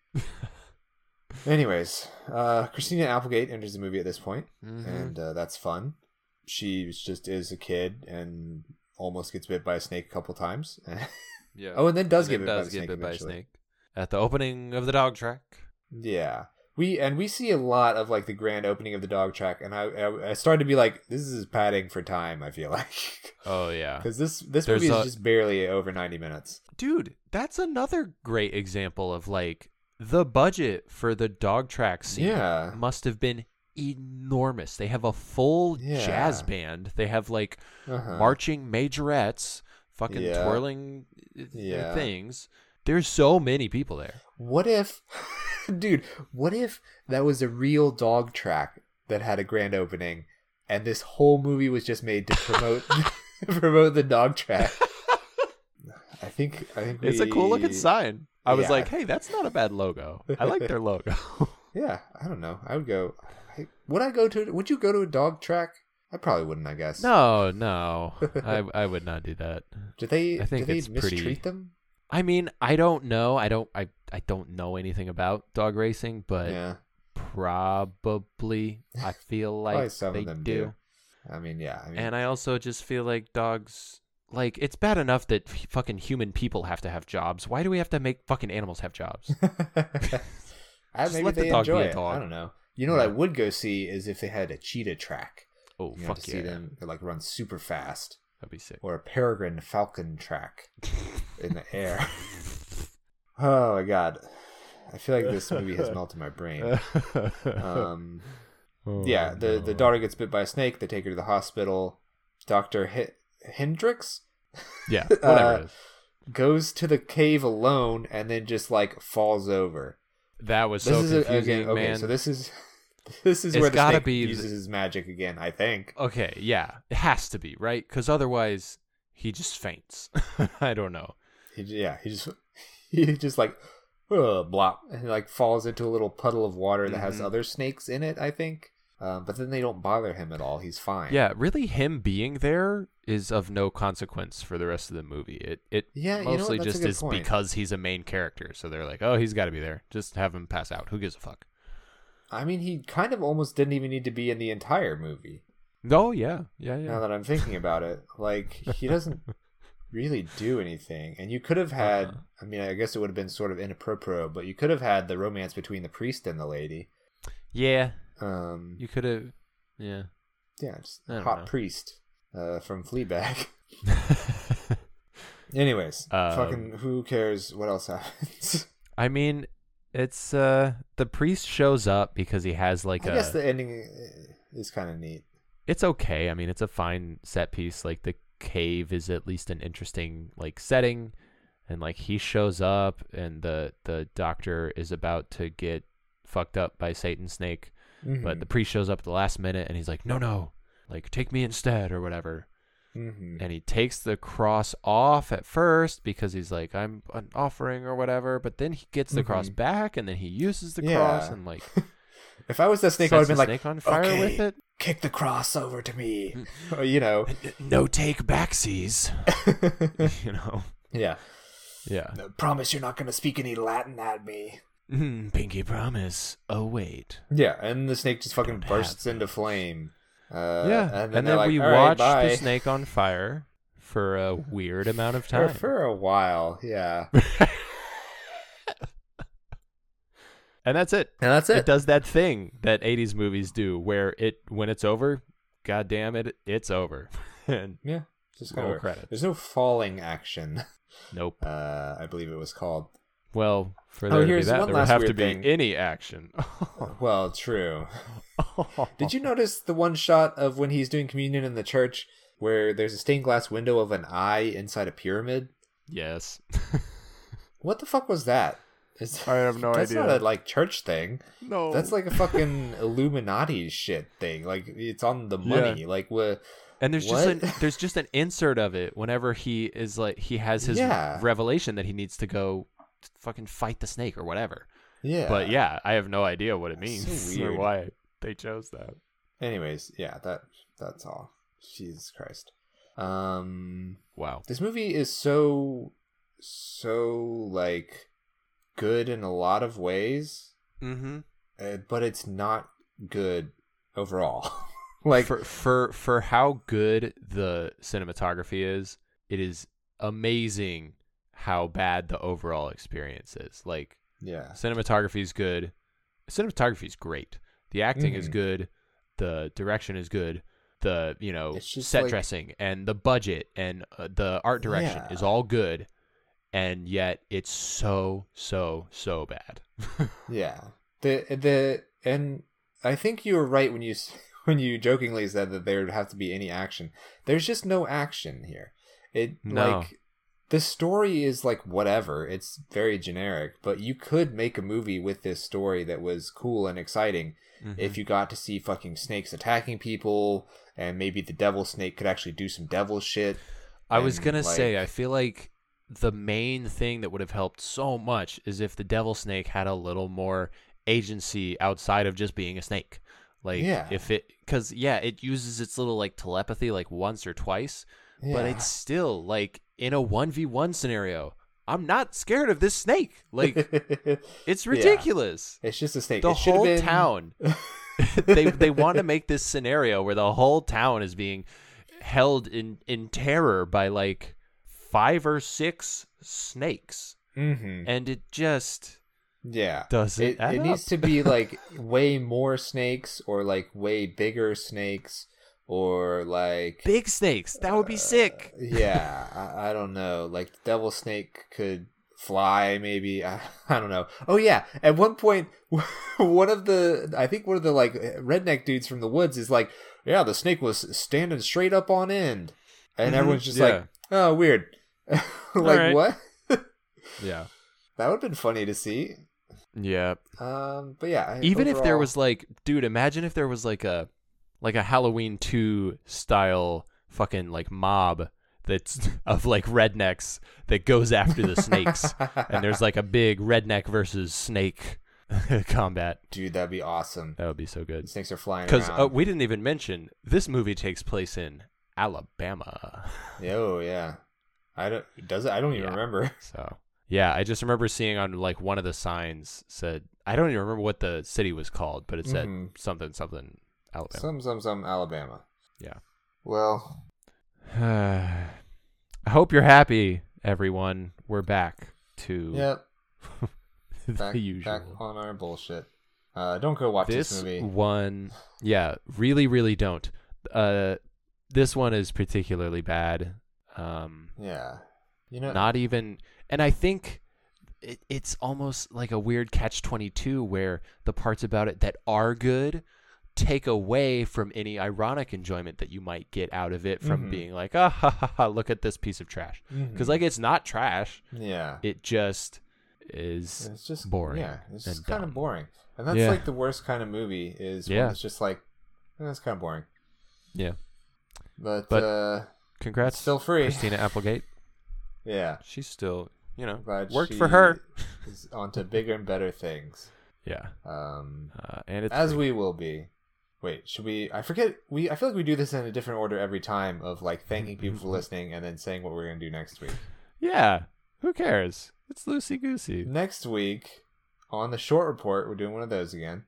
Anyways, uh, Christina Applegate enters the movie at this point, mm-hmm. and uh, that's fun. She just is a kid and almost gets bit by a snake a couple times. yeah. Oh, and then does and get, bit, does by the get bit by a snake at the opening of the dog track. Yeah, we and we see a lot of like the grand opening of the dog track, and I I, I started to be like, this is padding for time. I feel like. Oh yeah. Because this this There's movie is a... just barely over ninety minutes. Dude, that's another great example of like the budget for the dog track scene yeah. must have been enormous. They have a full yeah. jazz band. They have like uh-huh. marching majorettes, fucking yeah. twirling yeah. things. There's so many people there. What if, dude, what if that was a real dog track that had a grand opening, and this whole movie was just made to promote promote the dog track? I think I think it's we... a cool looking sign. I was yeah, like, hey, that's not a bad logo. I like their logo. Yeah, I don't know. I would go. Would I go to? Would you go to a dog track? I probably wouldn't. I guess. No, no, I I would not do that. Do they? I think do they it's mistreat pretty... them? I mean, I don't know. I don't. I, I don't know anything about dog racing, but yeah. probably I feel like some they of them do. do. I mean, yeah. I mean... And I also just feel like dogs. Like, it's bad enough that fucking human people have to have jobs. Why do we have to make fucking animals have jobs? Just maybe let they the dog enjoy be a dog. It. I don't know. You know what yeah. I would go see is if they had a cheetah track. Oh, you know, fuck to yeah. see them like run super fast. That'd be sick. Or a peregrine falcon track in the air. Oh, my God. I feel like this movie has melted my brain. Um, oh, yeah, the, no. the daughter gets bit by a snake. They take her to the hospital. Doctor H- Hendricks? Yeah, whatever uh, it is. Goes to the cave alone and then just like falls over. That was this so is confusing, a, okay, man. Okay, so this is this is it's where the snake be uses his magic again, I think. Okay, yeah. It has to be, right? Because otherwise, he just faints. I don't know. He, yeah, he just, he just like, uh, blop, and he like falls into a little puddle of water that mm-hmm. has other snakes in it, I think. Um, but then they don't bother him at all. He's fine. Yeah, really him being there is of no consequence for the rest of the movie. It it yeah, mostly you know just is point. Because he's a main character. So they're like, oh, he's got to be there. Just have him pass out. Who gives a fuck? I mean, he kind of almost didn't even need to be in the entire movie. No, yeah. yeah, yeah. Now that I'm thinking about it, like he doesn't really do anything. And you could have had, uh-huh. I mean, I guess it would have been sort of inappropriate, but you could have had the romance between the priest and the lady. Yeah. Um, you could have, yeah, yeah, just hot know. priest, uh, from Fleabag. Anyways, uh, fucking who cares what else happens? I mean, it's uh, the priest shows up because he has like I a. I guess the ending is kind of neat. It's okay. I mean, it's a fine set piece. Like the cave is at least an interesting like setting, and like he shows up, and the the doctor is about to get fucked up by Satan's snake. Mm-hmm. But the priest shows up at the last minute and he's like, no, no, like take me instead or whatever. Mm-hmm. And he takes the cross off at first because he's like, I'm an offering or whatever. But then he gets the mm-hmm. cross back and then he uses the yeah. cross and like. If I was the snake, I would have been like, on fire okay, with it. Kick the cross over to me. Or, you know. No take backsies. You know. Yeah. Yeah. No, promise you're not going to speak any Latin at me. Mm, pinky promise. Oh wait. Yeah, and the snake just fucking Don't bursts happen. into flame. Uh, yeah, and then, and then like, we watch right, the snake on fire for a weird amount of time. For, for a while, yeah. And that's it. And that's it. It does that thing that eighties movies do, where it when it's over, goddamn it, it's over. And yeah, just kind of credit. There's no falling action. Nope. Uh, I believe it was called. Well, for there oh, to be that, there would have to be thing. any action. Well, true. Did you notice the one shot of when he's doing communion in the church where there's a stained glass window of an eye inside a pyramid? Yes. What the fuck was that? Is, I have no that's idea. That's not a, like, church thing. No. That's like a fucking Illuminati shit thing. Like, it's on the money. Yeah. Like, what? And there's what? just a, there's just an insert of it whenever he is, like, he has his yeah. revelation that he needs to go... fucking fight the snake or whatever. Yeah, but yeah, I have no idea what it that's means so or why they chose that. Anyways, yeah, that that's all. Jesus Christ. Um, wow, this movie is so so like good in a lot of ways, mm-hmm. uh, but it's not good overall. Like for for for how good the cinematography is, it is amazing. How bad the overall experience is. Like, yeah, cinematography is good. Cinematography is great. The acting mm. is good. The direction is good. The, you know, set like... dressing and the budget and uh, the art direction yeah. is all good. And yet it's so, so, so bad. Yeah. The, the, and I think you were right when you, when you jokingly said that there would have to be any action. There's just no action here. It no. like, the story is like whatever, it's very generic, but you could make a movie with this story that was cool and exciting mm-hmm. if you got to see fucking snakes attacking people and maybe the devil snake could actually do some devil shit. I was going like... to say, I feel like the main thing that would have helped so much is if the devil snake had a little more agency outside of just being a snake. Like, yeah. if it, because, yeah, it uses its little, like, telepathy, like, once or twice, yeah. but it's still, like, in a one v one scenario, I'm not scared of this snake. Like, it's ridiculous. Yeah. It's just a snake. The it whole been... town. they they want to make this scenario where the whole town is being held in, in terror by, like, five or six snakes. Mm-hmm. And it just yeah doesn't it, add it up. Needs to be like way more snakes, or like way bigger snakes, or like big snakes. That would be uh, sick. Yeah. I, I don't know, like the devil snake could fly maybe. I, I don't know. Oh yeah, at one point one of the I think one of the like redneck dudes from the woods is like, yeah, the snake was standing straight up on end, and mm-hmm. everyone's just yeah. like, oh, weird. Like, right. what? Yeah. That would have been funny to see. Yeah. Um, but yeah. Even overall... if there was like, dude, imagine if there was like a, like a Halloween two style fucking like mob that's of like rednecks that goes after the snakes. And there's like a big redneck versus snake combat. Dude, that'd be awesome. That would be so good. The snakes are flying around. Because uh, we didn't even mention, this movie takes place in Alabama. Oh yeah, I don't. Does it? I don't even yeah. remember. So yeah, I just remember seeing on like one of the signs said, I don't even remember what the city was called, but it said mm-hmm. something something Alabama. Some some some Alabama. Yeah. Well, I hope you're happy, everyone. We're back to yep. the back, usual back on our bullshit. Uh, don't go watch this, this movie. One, yeah, really, really don't. Uh. This one is particularly bad. Um, yeah. You know, not even, and I think it, it's almost like a weird catch twenty-two where the parts about it that are good take away from any ironic enjoyment that you might get out of it from mm-hmm. being like, ah, ha, ha, ha, look at this piece of trash. Because mm-hmm. like, it's not trash. Yeah. It just is it's just, boring. Yeah. It's just kind dumb. of boring. And that's yeah. like the worst kind of movie is when yeah. it's just like, that's eh, kind of boring. Yeah. But, but uh, congrats, still free, Christina Applegate. Yeah, she's still, you know, but worked for her. Is onto bigger and better things. Yeah. Um, uh, and it's as free. we will be. Wait, should we? I forget. We I feel like we do this in a different order every time of like thanking people for listening and then saying what we're gonna do next week. Yeah. Who cares? It's loosey goosey. Next week on the short report, we're doing one of those again,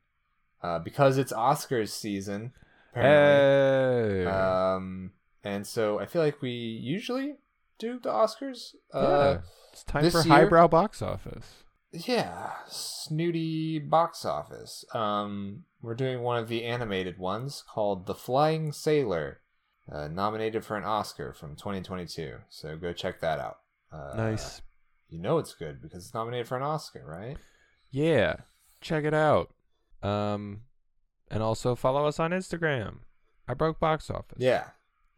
uh, because it's Oscars season. Hey. Um, and so I feel like we usually do the Oscars. Yeah, uh, it's time for year. Highbrow box office. Yeah, snooty box office. Um, we're doing one of the animated ones called The Flying Sailor, uh, nominated for an Oscar from twenty twenty-two. So go check that out. Uh, nice. You know it's good because it's nominated for an Oscar, right? Yeah, check it out. Um... And also follow us on Instagram, at Broke Box Office. Yeah.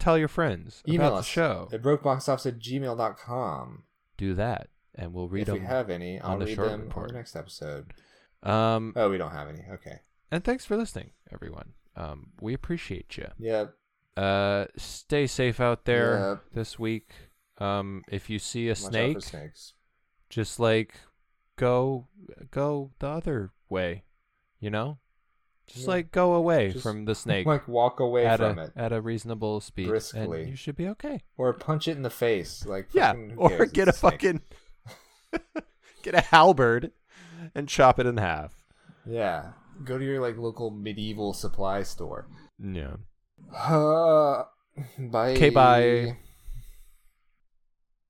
Tell your friends Email about us the show. At broke box office at gmail dot com. Do that, and we'll read if them. If we have any, I'll read them report. on the next episode. Um, oh, we don't have any. Okay. And thanks for listening, everyone. Um, we appreciate you. Yep. Uh, stay safe out there yep. this week. Um, if you see a Watch snake, out for snakes. just like go go the other way, you know? Just yeah. like go away Just from the snake. Like walk away at from a, it at a reasonable speed, briskly. And you should be okay. Or punch it in the face, like yeah. Or get a, a fucking get a halberd and chop it in half. Yeah, go to your like local medieval supply store. Yeah. Uh, bye. Okay, bye.